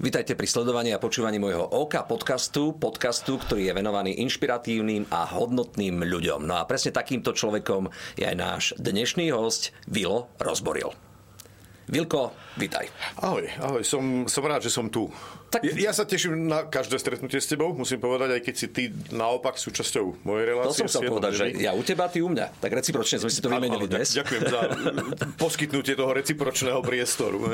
Vitajte pri sledovaní a počúvaní môjho OK podcastu, ktorý je venovaný inšpiratívnym a hodnotným ľuďom. No a presne takýmto človekom je aj náš dnešný hosť Vilo Rozboril. Vilko, vitaj. Ahoj, som rád, že som tu. Tak... Ja sa teším na každé stretnutie s tebou, musím povedať, aj keď si ty naopak súčasťou mojej relácie. To som chcel povedať, že ja u teba, ty u mňa. Tak recipročne sme si to vymenili dnes. Ďakujem za poskytnutie toho recipročného priestoru.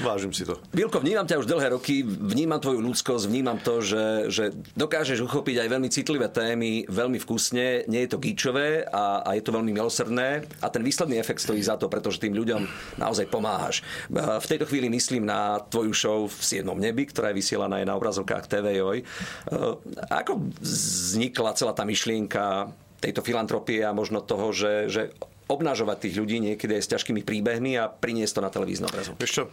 Vážim si to. Vilko, vnímam ťa už dlhé roky, vnímam tvoju ľudskosť, vnímam to, že dokážeš uchopiť aj veľmi citlivé témy, veľmi vkusne, nie je to gíčové a je to veľmi milosrdné a ten výsledný efekt stojí za to, pretože tým ľuďom naozaj pomáhaš. V tejto chvíli myslím na tvoju show v Siedmom nebi, ktorá je vysielaná aj na obrazovkách TV. Ako vznikla celá tá myšlienka tejto filantropie a možno toho, že obnažovať tých ľudí niekedy s ťažkými príbehmi a priniesť to na televíznu obrazovku? Ešte,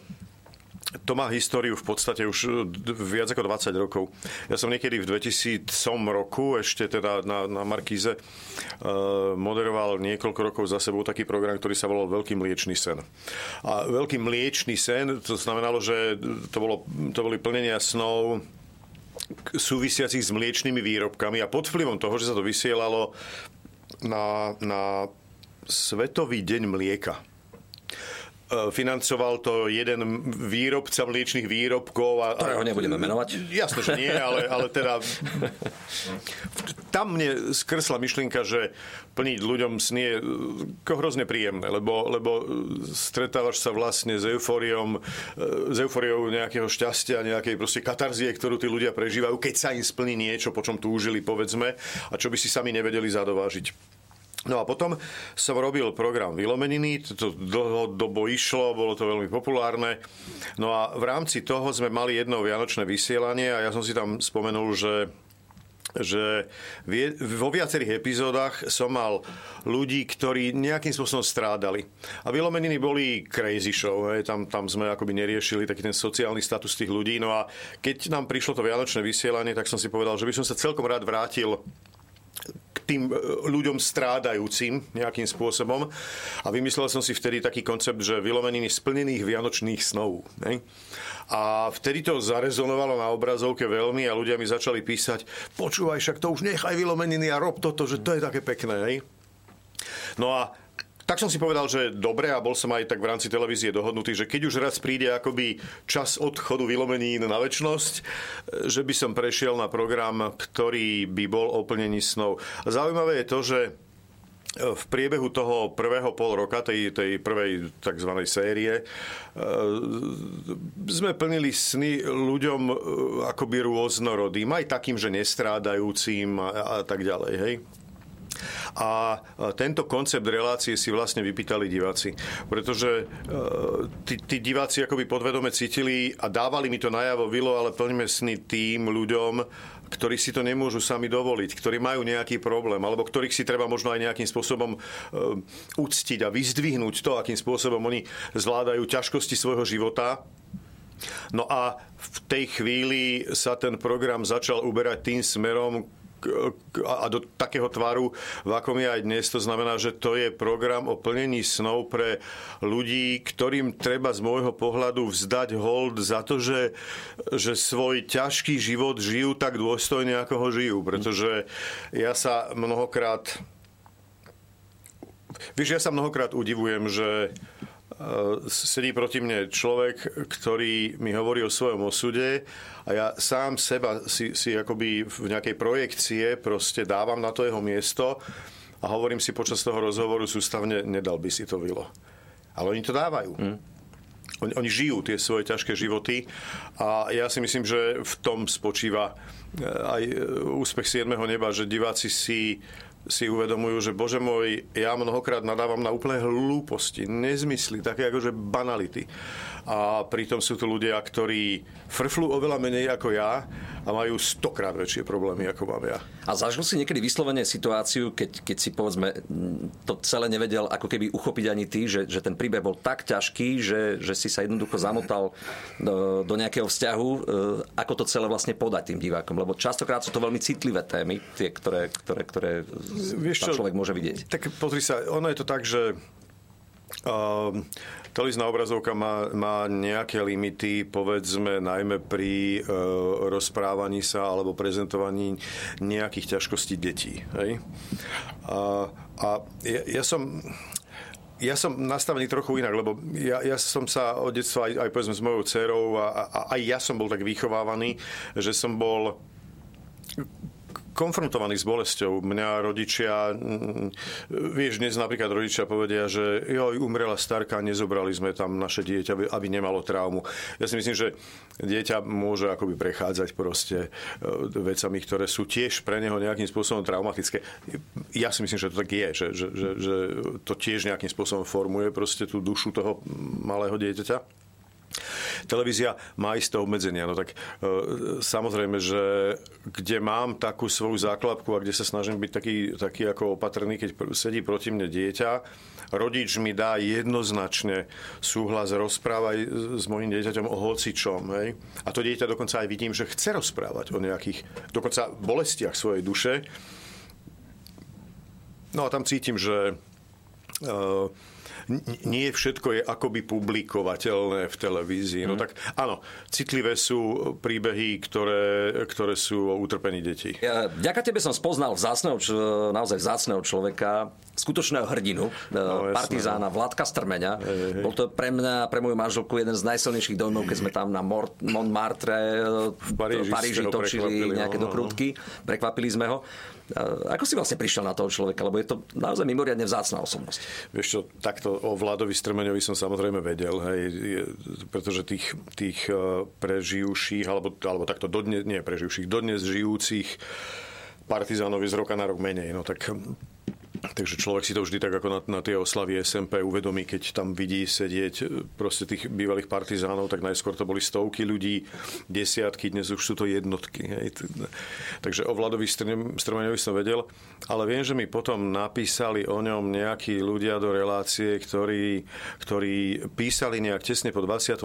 to má históriu v podstate už viac ako 20 rokov. Ja som niekedy v 2000 roku ešte teda na Markíze moderoval niekoľko rokov za sebou taký program, ktorý sa volal Veľký mliečny sen. A Veľký mliečny sen, to znamenalo, že to boli plnenia snov súvisiacich s mliečnymi výrobkami a pod vplyvom toho, že sa to vysielalo na Svetový deň mlieka. Financoval to jeden výrobca mliečnych výrobkov. Ktorého nebudeme menovať? Jasne, že nie, ale teda... Tam mne skrsla myšlienka, že plniť ľuďom sny je hrozne príjemné, lebo stretávaš sa vlastne s eufóriou nejakého šťastia, nejakej proste katarzie, ktorú tí ľudia prežívajú, keď sa im splní niečo, po čom túžili, povedzme, a čo by si sami nevedeli zadovážiť. No a potom som robil program Vylomeniny, to dlhodobo išlo, bolo to veľmi populárne. No a v rámci toho sme mali jedno vianočné vysielanie a ja som si tam spomenul, že vo viacerých epizódach som mal ľudí, ktorí nejakým spôsobom strádali. A Vylomeniny boli crazy show, tam sme akoby neriešili taký ten sociálny status tých ľudí. No a keď nám prišlo to vianočné vysielanie, tak som si povedal, že by som sa celkom rád vrátil k tým ľuďom strádajúcim nejakým spôsobom. A vymyslel som si vtedy taký koncept, že Vylomeniny splnených vianočných snov. Ne? A vtedy to zarezonovalo na obrazovke veľmi a ľudia mi začali písať: počúvaj, však to už nechaj Vylomeniny a rob toto, že to je také pekné. Ne? No a tak som si povedal, že dobre, a bol som aj tak v rámci televízie dohodnutý, že keď už raz príde akoby čas odchodu Vylomenín na večnosť, že by som prešiel na program, ktorý by bol o plnení snov. Zaujímavé je to, že v priebehu toho prvého pol roka, tej prvej tzv. Série, sme plnili sny ľuďom akoby rôznorodým, aj takým, že nestrádajúcim a tak ďalej, hej. A tento koncept relácie si vlastne vypýtali diváci, pretože tí diváci akoby podvedome cítili a dávali mi to najavo: Vilo, ale plníme sny tým ľuďom, ktorí si to nemôžu sami dovoliť, ktorí majú nejaký problém, alebo ktorých si treba možno aj nejakým spôsobom uctiť a vyzdvihnúť to, akým spôsobom oni zvládajú ťažkosti svojho života. No a v tej chvíli sa ten program začal uberať tým smerom, a do takého tvaru, v akom je aj dnes. To znamená, že to je program o plnení snov pre ľudí, ktorým treba z môjho pohľadu vzdať hold za to, že svoj ťažký život žijú tak dôstojne, ako ho žijú. Pretože ja sa mnohokrát udivujem, že sedí proti mne človek, ktorý mi hovorí o svojom osude a ja sám seba si akoby v nejakej projekcie proste dávam na to jeho miesto a hovorím si počas toho rozhovoru sústavne: nedal by si to, Vilo. Ale oni to dávajú. Oni žijú tie svoje ťažké životy a ja si myslím, že v tom spočíva aj úspech Siedmeho neba, že diváci si uvedomujú, že Bože môj, ja mnohokrát nadávam na úplné hlúposti, nezmysly, také akože banality. A pritom sú tu ľudia, ktorí frflú oveľa menej ako ja a majú 100-krát väčšie problémy, ako mám ja. A zažil si niekedy vyslovene situáciu, keď si, povedzme, to celé nevedel ako keby uchopiť ani ty, že ten príbeh bol tak ťažký, že si sa jednoducho zamotal do nejakého vzťahu, ako to celé vlastne podať tým divákom? Lebo častokrát sú to veľmi citlivé témy, tie, ktoré človek môže vidieť. Tak pozri sa, ono je to tak, že Televízna obrazovka má nejaké limity, povedzme, najmä pri rozprávaní sa alebo prezentovaní nejakých ťažkostí detí. Hej? Ja som nastavený trochu inak, lebo ja som sa od detstva aj povedzme s mojou dcerou a aj ja som bol tak vychovávaný, že som bol konfrontovaný s bolesťou. Mňa rodičia, vieš, dnes napríklad rodičia povedia, že joj, umrela starka, nezobrali sme tam naše dieťa, aby nemalo traumu. Ja si myslím, že dieťa môže akoby prechádzať proste vecami, ktoré sú tiež pre neho nejakým spôsobom traumatické. Ja si myslím, že to tak je, že to tiež nejakým spôsobom formuje proste tú dušu toho malého dieťaťa. Televízia má isté obmedzenia, no tak samozrejme, že kde mám takú svoju základku a kde sa snažím byť taký ako opatrný, keď sedí proti mne dieťa, rodič mi dá jednoznačne súhlas, rozprávaj s mojím dieťaťom o hocičom, hej? A to dieťa dokonca aj vidím, že chce rozprávať o nejakých, dokonca bolestiach svojej duše. No a tam cítim, že nie všetko je akoby publikovateľné v televízii. No tak áno, citlivé sú príbehy, ktoré sú o utrpení detí. Vďaka tebe som spoznal naozaj vzácneho človeka, skutočného hrdinu, no, partizána Vladka Strmeňa. Hej. Bol to pre moju manželku jeden z najsilnejších dojmov, keď sme tam na Montmartre v Paríži točili nejaké dokrutky. Prekvapili sme ho. Ako si vlastne prišiel na toho človeka? Lebo je to naozaj mimoriadne vzácna osobnosť. Vieš čo, takto o Vladovi Strmeňovi som samozrejme vedel, hej, pretože tých preživších, alebo takto dodnes, nie preživších, dodnes žijúcich partizánov je z roka na rok menej. No tak, takže človek si to vždy tak ako na tie oslavy SMP uvedomí, keď tam vidí sedieť proste tých bývalých partizánov, tak najskôr to boli stovky ľudí, desiatky, dnes už sú to jednotky. Hej. Takže o Vladovi Strmeňovi som vedel, ale viem, že mi potom napísali o ňom nejakí ľudia do relácie, ktorí písali nejak tesne po 29.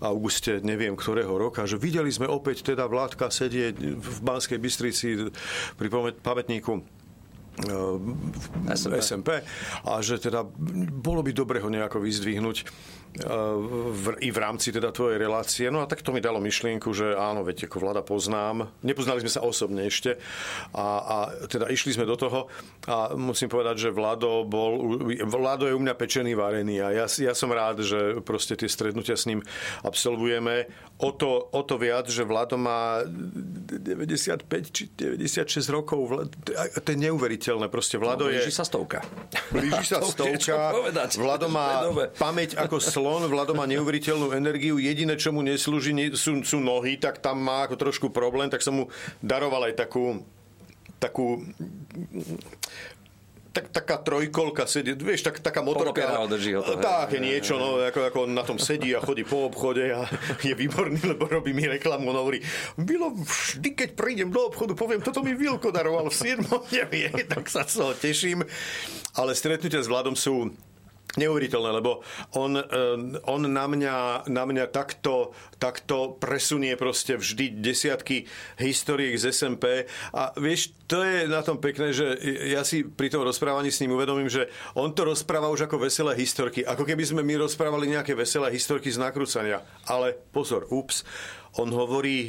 auguste, neviem ktorého roka, že videli sme opäť teda Vládka sedieť v Banskej Bystrici pri pamätníku SMP a že teda bolo by dobre ho nejako vyzdvihnúť i v rámci teda tvojej relácie. No a tak to mi dalo myšlienku, že áno, viete, ako Vlada poznám. Nepoznali sme sa osobne ešte a teda išli sme do toho a musím povedať, že Vlado je u mňa pečený, varený a ja som rád, že proste tie stretnutia s ním absolvujeme. O to viac, že Vlado má 95 či 96 rokov. To je neuveriteľné. Proste Vlado blíži sa stovka. Vlado má pamäť ako slon, Vlado má neuveriteľnú energiu, jediné, čo mu neslúži, sú nohy, tak tam má ako trošku problém, tak som mu daroval aj taká trojkolka sedí, vieš, taká motorka. Tak, niečo, no, ako on na tom sedí a chodí po obchode a je výborný, lebo robí mi reklamu. On hovorí, Vilo, vždy, keď prídem do obchodu, poviem, toto mi Vilko daroval v siedmom, nevie, tak sa z toho teším. Ale stretnutia s Vladom sú neuveriteľné, lebo on na mňa takto presunie proste vždy desiatky historiek z SMP a vieš, to je na tom pekné, že ja si pri tom rozprávaní s ním uvedomím, že on to rozpráva už ako veselé historky, ako keby sme my rozprávali nejaké veselé historky z nakrúcania, ale pozor, on hovorí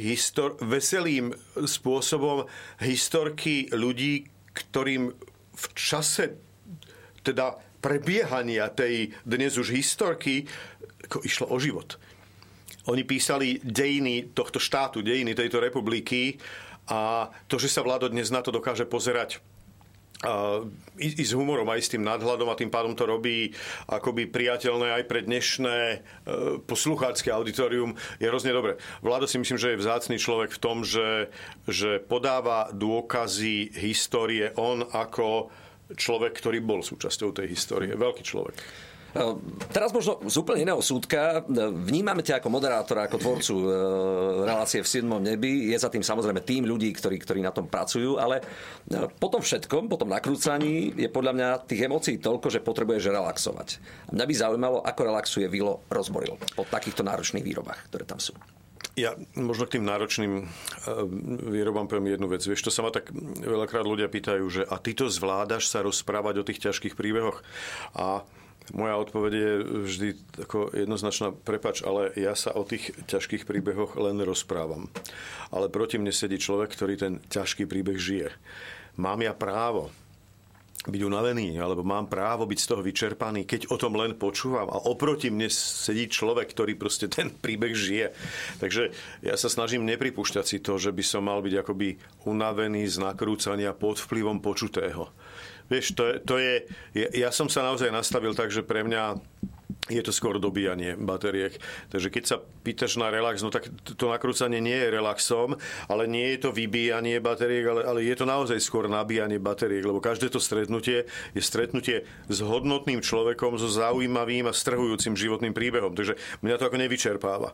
veselým spôsobom historky ľudí, ktorým v čase teda prebiehania tej dnes už historky ako išlo o život. Oni písali dejiny tohto štátu, dejiny tejto republiky a to, že sa Vlado dnes na to dokáže pozerať i s humorom, aj s tým nadhľadom a tým pádom to robí akoby priateľné aj pre dnešné posluchácké auditorium, je hrozne dobre. Vlado si myslím, že je vzácny človek v tom, že podáva dôkazy histórie on ako človek, ktorý bol súčasťou tej histórie. Veľký človek. Teraz možno z úplne iného súdka. Vnímame ťa ako moderátora, ako tvorcu relácie v siedmom nebi. Je za tým samozrejme tým ľudí, ktorí na tom pracujú, ale po tom všetkom, po tom nakrúcaní je podľa mňa tých emócií toľko, že potrebuješ relaxovať. A mňa by zaujímalo, ako relaxuje Vilo Rozboril po takýchto náročných výrobách, ktoré tam sú. Ja možno k tým náročným výrobám poviem jednu vec. Vieš, to sa ma tak veľakrát ľudia pýtajú, že a ty to zvládaš sa rozprávať o tých ťažkých príbehoch? A Moja odpoveď je vždy ako jednoznačná, prepáč, ale ja sa o tých ťažkých príbehoch len rozprávam. Ale proti mne sedí človek, ktorý ten ťažký príbeh žije. Mám ja právo byť unavený, alebo mám právo byť z toho vyčerpaný, keď o tom len počúvam a oproti mne sedí človek, ktorý proste ten príbeh žije. Takže ja sa snažím nepripúšťať si to, že by som mal byť akoby unavený z nakrúcania pod vplyvom počutého. Vieš, ja som sa naozaj nastavil tak, že pre mňa je to skôr dobíjanie batériek. Takže keď sa pýtaš na relax, no tak to nakrúcanie nie je relaxom, ale nie je to vybíjanie batériek, ale je to naozaj skôr nabíjanie batériek, lebo každé to stretnutie je stretnutie s hodnotným človekom, so zaujímavým a strhujúcim životným príbehom. Takže mňa to ako nevyčerpáva.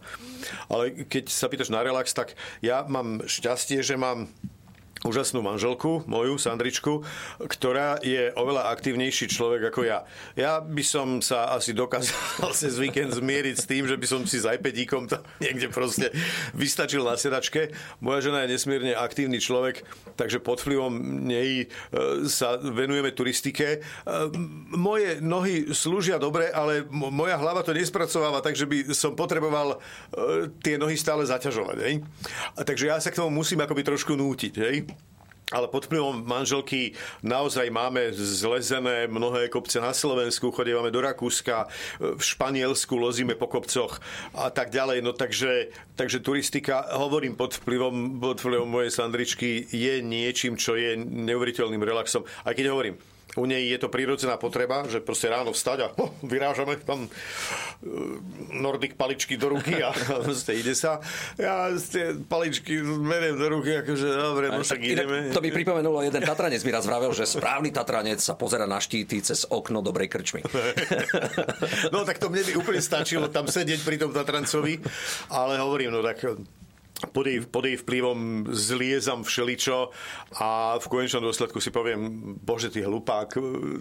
Ale keď sa pýtaš na relax, tak ja mám šťastie, že mám úžasnú manželku, moju, Sandričku, ktorá je oveľa aktívnejší človek ako ja. Ja by som sa asi dokázal cez víkend zmieriť s tým, že by som si s iPadíkom tam niekde proste vystačil na sedačke. Moja žena je nesmierne aktívny človek, takže pod vplyvom nej sa venujeme turistike. Moje nohy slúžia dobre, ale moja hlava to nespracováva, takže by som potreboval tie nohy stále zaťažovať. Hej? Takže ja sa k tomu musím akoby trošku nútiť. Hej? Ale pod vplyvom manželky naozaj máme zlezené mnohé kopce na Slovensku, chodívame do Rakúska, v Španielsku lozíme po kopcoch a tak ďalej. No takže turistika, hovorím pod vplyvom mojej Sandričky, je niečím, čo je neuveriteľným relaxom. Aj keď hovorím, u nej je to prírodzená potreba, že proste ráno vstať a vyrážame tam nordic paličky do ruky a ide sa. Ja tie paličky beriem do ruky, akože dobre, no však ideme. To by pripomenulo, jeden Tatranec mi raz vravel, že správny Tatranec sa pozerá na štíty cez okno dobrej krčmy. No tak to mne by úplne stačilo tam sedieť pri tom Tatrancovi, ale hovorím, no tak pod jej vplyvom zliezam všeličo a v konečnom dôsledku si poviem, bože, ty hlupák,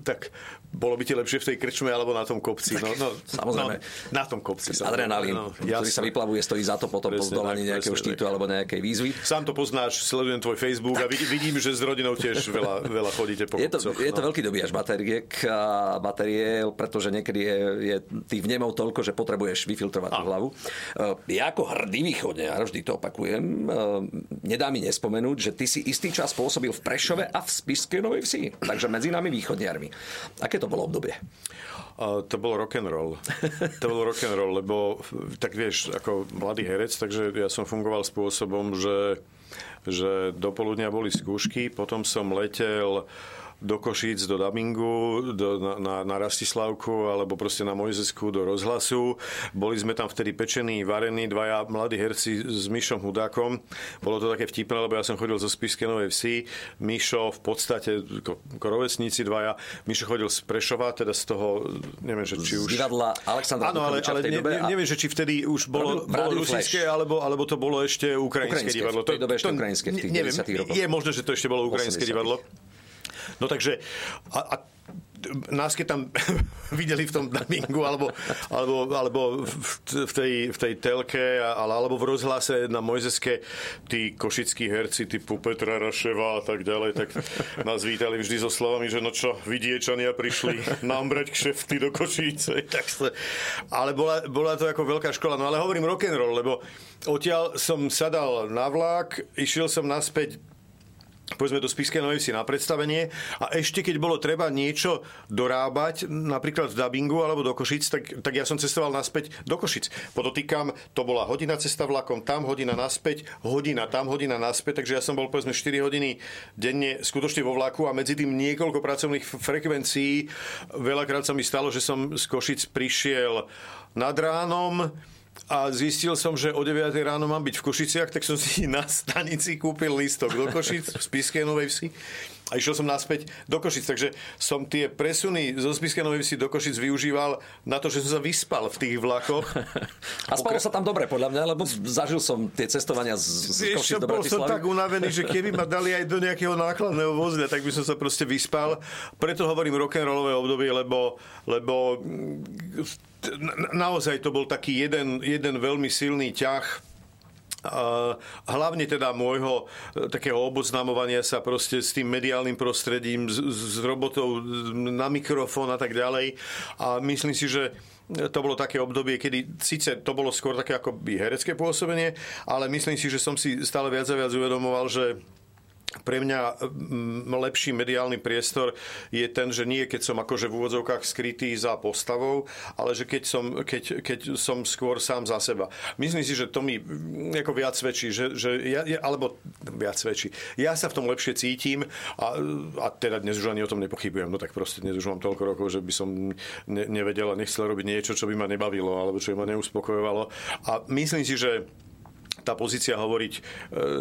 tak bolo by ti lepšie v tej krčme alebo na tom kopci. No, samozrejme. No, na tom kopci. Adrenalín, no, ktorý sa vyplavuje, stojí za to potom po zdolaní nejakého štítu alebo nejakej výzvy. Sám to poznáš, sledujem tvoj Facebook tak. A vidím, že s rodinou tiež veľa chodíte po kopcoch. Je to veľký dobíjač batériek, pretože niekedy je tých vnemov toľko, že potrebuješ vyfiltrovať tú hlavu. Ja ako hrdý východňar vždy to opakujem, nedá mi nespomenúť, že ty si istý čas pôsobil v Prešove a v Spišskej Novej Vsi. Takže medzi nami východniarmi. Aké to bolo obdobie? To bol rock'n'roll. Lebo tak vieš, ako mladý herec, takže ja som fungoval spôsobom, že do poludnia boli skúšky, potom som letel do Košíc, do dabingu, na Rastislavku, alebo proste na Mojzesku, do rozhlasu. Boli sme tam vtedy pečení, varení, dvaja mladí herci s Mišom Hudákom. Bolo to také vtipné, lebo ja som chodil zo Spišskej Novej Vsi. Mišo v podstate, rovesníci dvaja. Mišo chodil z Prešova, teda z toho, neviem, že či už... Z divadla Alexandra Duchoviča v tej dobe. Áno, ale neviem, že či vtedy už bolo rusínske, alebo to bolo ešte ukrajinské divadlo. V tej dobe ešte ukrajinské, v tých 90. rokoch. Je možné, že to ešte bolo ukrajinské divadlo. No takže a nás keď tam videli v tom dabingu alebo v tej telke alebo v rozhlase na Mojzeske tí košickí herci typu Petra Raševa a tak ďalej, tak nás vítali vždy so slovami, že no čo, vidiečania prišli nám brať kšefty do Košice. Ale bola to ako veľká škola. No ale hovorím rock'n'roll, lebo odtiaľ som sadal na vlak, išiel som naspäť povedzme do Spišskej Novej Vsi na predstavenie a ešte keď bolo treba niečo dorábať, napríklad v dabingu alebo do Košic, tak ja som cestoval naspäť do Košic. Podotýkam, to bola hodina cesta vlakom, tam hodina naspäť, hodina tam, hodina naspäť, takže ja som bol povedzme 4 hodiny denne skutočne vo vlaku a medzi tým niekoľko pracovných frekvencií. Veľakrát sa mi stalo, že som z Košic prišiel nad ránom a zistil som, že o 9 ráno mám byť v Košiciach, tak som si na stanici kúpil lístok do Košic, v Spišskej Novej Vsi a išiel som naspäť do Košic. Takže som tie presuny zo Spišskej Novej Vsi do Košic využíval na to, že som sa vyspal v tých vlakoch. A spalo sa tam dobre, podľa mňa, lebo zažil som tie cestovania z Košic do Bratislavy. Bol som tak unavený, že keby ma dali aj do nejakého nákladného vozňa, tak by som sa proste vyspal. Preto hovorím rock'n'rollové obdobie, lebo naozaj to bol taký jeden veľmi silný ťah hlavne teda môjho takého oboznamovania sa proste s tým mediálnym prostredím, s robotou na mikrofón a tak ďalej. A myslím si, že to bolo také obdobie, kedy síce to bolo skôr také ako herecké pôsobenie, ale myslím si, že som si stále viac a viac uvedomoval, že pre mňa lepší mediálny priestor je ten, že nie keď som akože v úvodzovkách skrytý za postavou, ale že keď som skôr sám za seba. Myslím si, že to mi ako viac svedčí, Ja sa v tom lepšie cítim a teda dnes už ani o tom nepochybujem. No tak proste dnes už mám toľko rokov, že by som nevedel a nechcel robiť niečo, čo by ma nebavilo alebo čo by ma neuspokojovalo. A myslím si, že tá pozícia hovoriť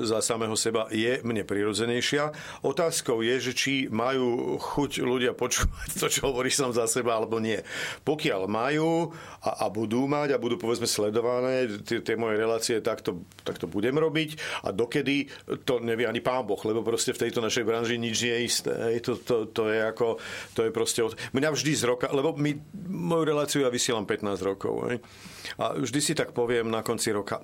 za samého seba je mne prirodzenejšia. Otázkou je, že či majú chuť ľudia počúvať to, čo hovorí som za seba, alebo nie. Pokiaľ majú a budú mať a budú, povedzme, sledované tie moje relácie, tak to budem robiť. A dokedy, to nevie ani Pán Boh, lebo proste v tejto našej branži nič nie je isté. Mňa vždy z roka, lebo moju reláciu ja vysielam 15 rokov. A vždy si tak poviem na konci roka,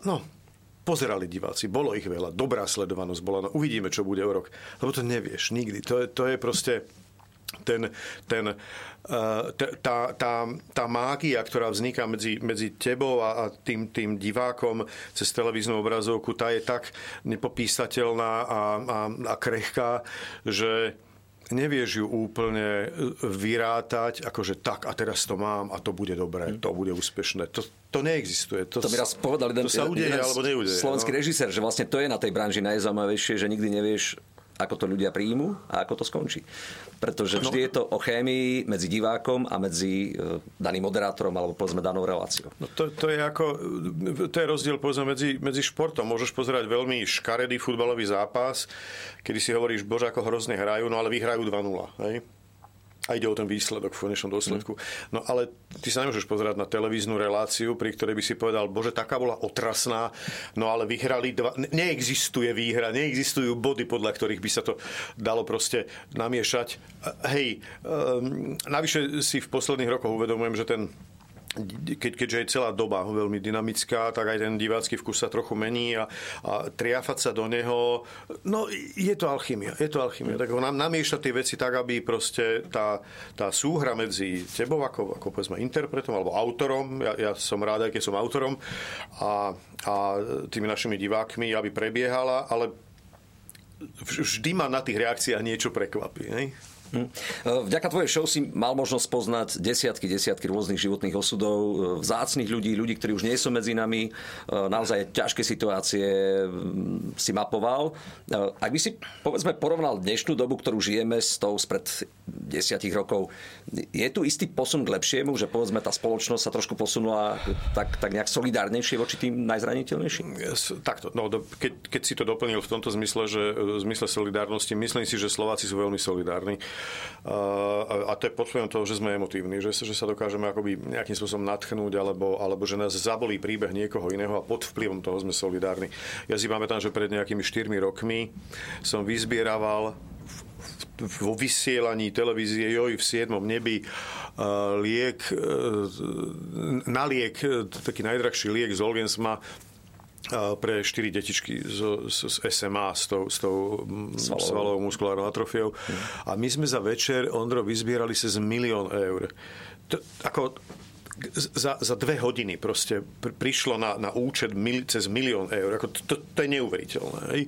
pozerali diváci, bolo ich veľa, dobrá sledovanosť bola, uvidíme, čo bude o rok. Lebo to nevieš nikdy. To je proste tá mágia, ktorá vzniká medzi tebou a tým divákom cez televíznu obrazovku, tá je tak nepopísateľná a krehká, že nevieš ju úplne vyrátať, akože tak, a teraz to mám a to bude dobré, to bude úspešné. To neexistuje. To mi raz povedal jeden slovenský režisér, že vlastne to je na tej branži najzaujímavejšie, že nikdy nevieš, ako to ľudia príjmu a ako to skončí. Pretože vždy je to o chémii medzi divákom a medzi daným moderátorom alebo povedzme danou reláciou. No to je rozdiel povedzme medzi športom. Môžeš pozerať veľmi škaredý futbalový zápas, kedy si hovoríš, bože, ako hrozne hrajú, no ale vyhrajú 2-0, hej? A ide o ten výsledok v konečnom dôsledku. No ale ty sa nemôžeš pozerať na televíznu reláciu, pri ktorej by si povedal, bože, taká bola otrasná, no ale vyhrali dva... Neexistuje výhra, neexistujú body, podľa ktorých by sa to dalo proste namiešať. Hej, navyše si v posledných rokoch uvedomujem, že keďže je celá doba veľmi dynamická, tak aj ten divácky vkus sa trochu mení a triafať sa do neho, no je to alchymia. Tak namiešať tie veci tak, aby proste tá súhra medzi tebou ako povedzme interpretom alebo autorom, ja som rád, aj keď som autorom, a tými našimi divákmi, aby prebiehala, ale vždy ma na tých reakciách niečo prekvapí, hej? Vďaka tvojej show si mal možnosť poznať desiatky rôznych životných osudov, vzácnych ľudí, ktorí už nie sú medzi nami, naozaj ťažké situácie si mapoval. Ak by si, povedzme, porovnal dnešnú dobu, ktorú žijeme s tou spred 10 rokov, je tu istý posun k lepšiemu, že povedzme tá spoločnosť sa trošku posunula tak nejak solidárnejšie voči tým najzraniteľnejším? Takto, keď si to doplnil v tomto zmysle, že v zmysle solidárnosti, myslím si, že Slováci sú veľmi solidárni. A to je podporom toho, že sme emotívni, že sa dokážeme akoby nejakým spôsobom natchnúť alebo že nás zabolí príbeh niekoho iného a pod vplyvom toho sme solidárni. Ja si pamätám, že pred nejakými 4 rokmi som vyzbieraval vo vysielaní televízie Joj v 7. nebi taký najdrahší liek z Olgensma pre 4 detičky z SMA s tou svalovou muskulárnou atrofiou. A my sme za večer, Ondro, vyzbierali sa z 1 000 000 eur. Za 2 hodiny proste prišlo na účet cez 1 000 000 eur. To je neuveriteľné. Hej?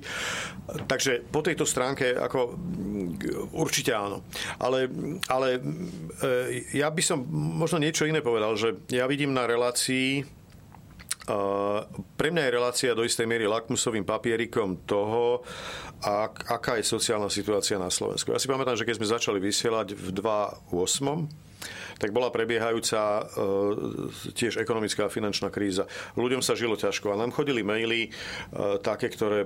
Takže po tejto stránke určite áno. Ale ja by som možno niečo iné povedal, že ja vidím na relácii... Pre mňa je relácia do istej miery lakmusovým papierikom toho, aká je sociálna situácia na Slovensku. Ja si pamätám, že keď sme začali vysielať v 2008, tak bola prebiehajúca tiež ekonomická a finančná kríza. Ľuďom sa žilo ťažko a nám chodili maily také, ktoré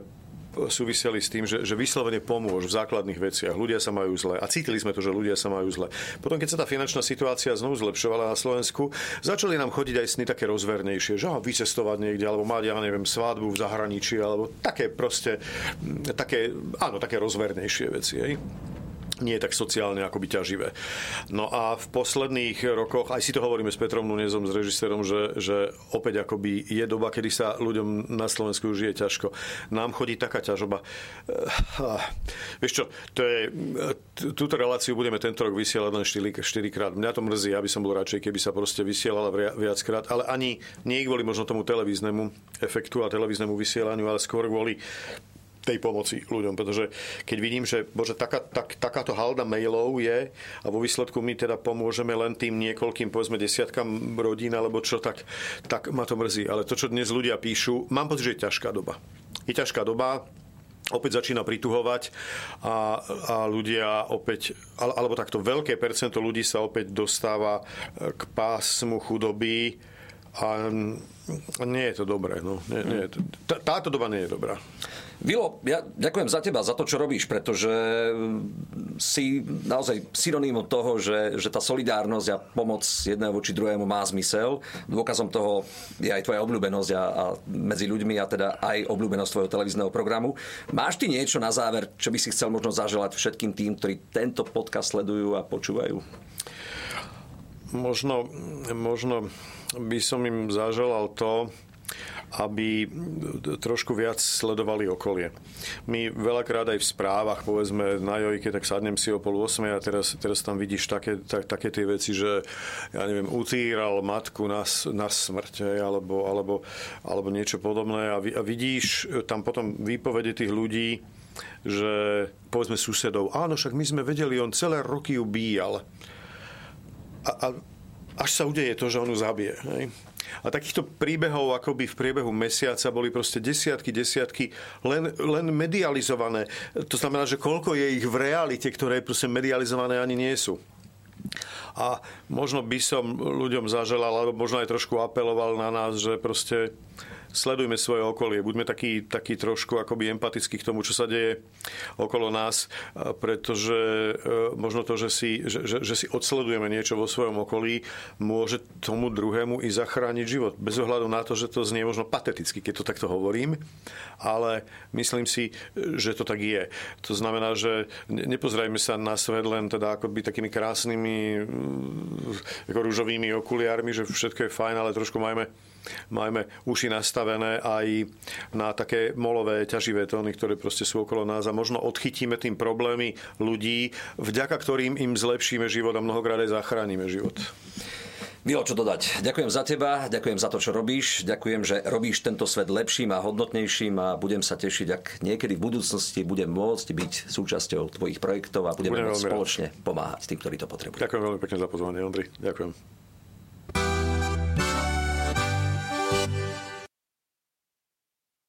súviseli s tým, že vyslovene pomôž v základných veciach. Ľudia sa majú zle. A cítili sme to, že ľudia sa majú zle. Potom, keď sa tá finančná situácia znovu zlepšovala na Slovensku, začali nám chodiť aj sny také rozvernejšie, že vycestovať niekde, alebo mať, ja neviem, svadbu v zahraničí, alebo také rozvernejšie veci. Hej? nie je tak sociálne akoby ťaživé. No a v posledných rokoch, aj si to hovoríme s Petrom Nunezom, s režisérom, že opäť akoby je doba, kedy sa ľuďom na Slovensku žije ťažko. Nám chodí taká ťažoba. Vieš čo, túto reláciu budeme tento rok vysielať len 4-krát. Mňa to mrzí, ja by som bol radšej, keby sa proste vysielala viackrát, ale ani nie kvôli možno tomu televíznemu efektu a televíznemu vysielaniu, ale skôr kvôli tej pomoci ľuďom, pretože keď vidím, že bože, takáto halda mailov je a vo výsledku my teda pomôžeme len tým niekoľkým, povedzme, desiatkam rodín alebo čo, tak ma to mrzí. Ale to, čo dnes ľudia píšu, mám pocit, že je ťažká doba. Je ťažká doba, opäť začína prituhovať a ľudia opäť, alebo takto veľké percento ľudí sa opäť dostáva k pásmu chudoby a nie je to dobré. No. Nie je to, táto doba nie je dobrá. Vilo, ja ďakujem za teba, za to, čo robíš, pretože si naozaj synonymom toho, že tá solidárnosť a pomoc jedného voči druhému má zmysel. Dôkazom toho je aj tvoja obľúbenosť a medzi ľuďmi a teda aj obľúbenosť tvojho televízneho programu. Máš ty niečo na záver, čo by si chcel možno zaželať všetkým tým, ktorí tento podcast sledujú a počúvajú? Možno by som im zaželal to, aby trošku viac sledovali okolie. My veľakrát aj v správach, povedzme, na Jojke, tak sadnem si o 7:30 a teraz tam vidíš také tie veci, že, ja neviem, utíral matku na smrť alebo niečo podobné a vidíš tam potom výpovede tých ľudí, že, povedzme, susedov, áno, však my sme vedeli, on celé roky ju bíjal. A až sa udeje to, že on ju zabije. Hej? A takýchto príbehov akoby v priebehu mesiaca boli proste desiatky, len medializované. To znamená, že koľko je ich v realite, ktoré proste medializované ani nie sú. A možno by som ľuďom zaželal, alebo možno aj trošku apeloval na nás, že proste sledujme svoje okolie, buďme taký trošku akoby empatickí k tomu, čo sa deje okolo nás, pretože možno to, že si odsledujeme niečo vo svojom okolí, môže tomu druhému i zachrániť život. Bez ohľadu na to, že to znie možno pateticky, keď to takto hovorím, ale myslím si, že to tak je. To znamená, že nepozerajme sa na svet len teda akoby takými krásnymi ako ružovými okuliármi, že všetko je fajn, ale trošku majme uši nastavené aj na také molové ťaživé tóny, ktoré proste sú okolo nás a možno odchytíme tým problémy ľudí, vďaka ktorým im zlepšíme život a mnohokrát aj zachránime život. Vilo, čo dodať? Ďakujem za teba, ďakujem za to, čo robíš, ďakujem, že robíš tento svet lepším a hodnotnejším a budem sa tešiť, ak niekedy v budúcnosti budem môcť byť súčasťou tvojich projektov a budeme môcť spoločne pomáhať tým, ktorí to potrebujú. Ďakujem veľmi pekne za pozvanie, Ondri. Ďakujem.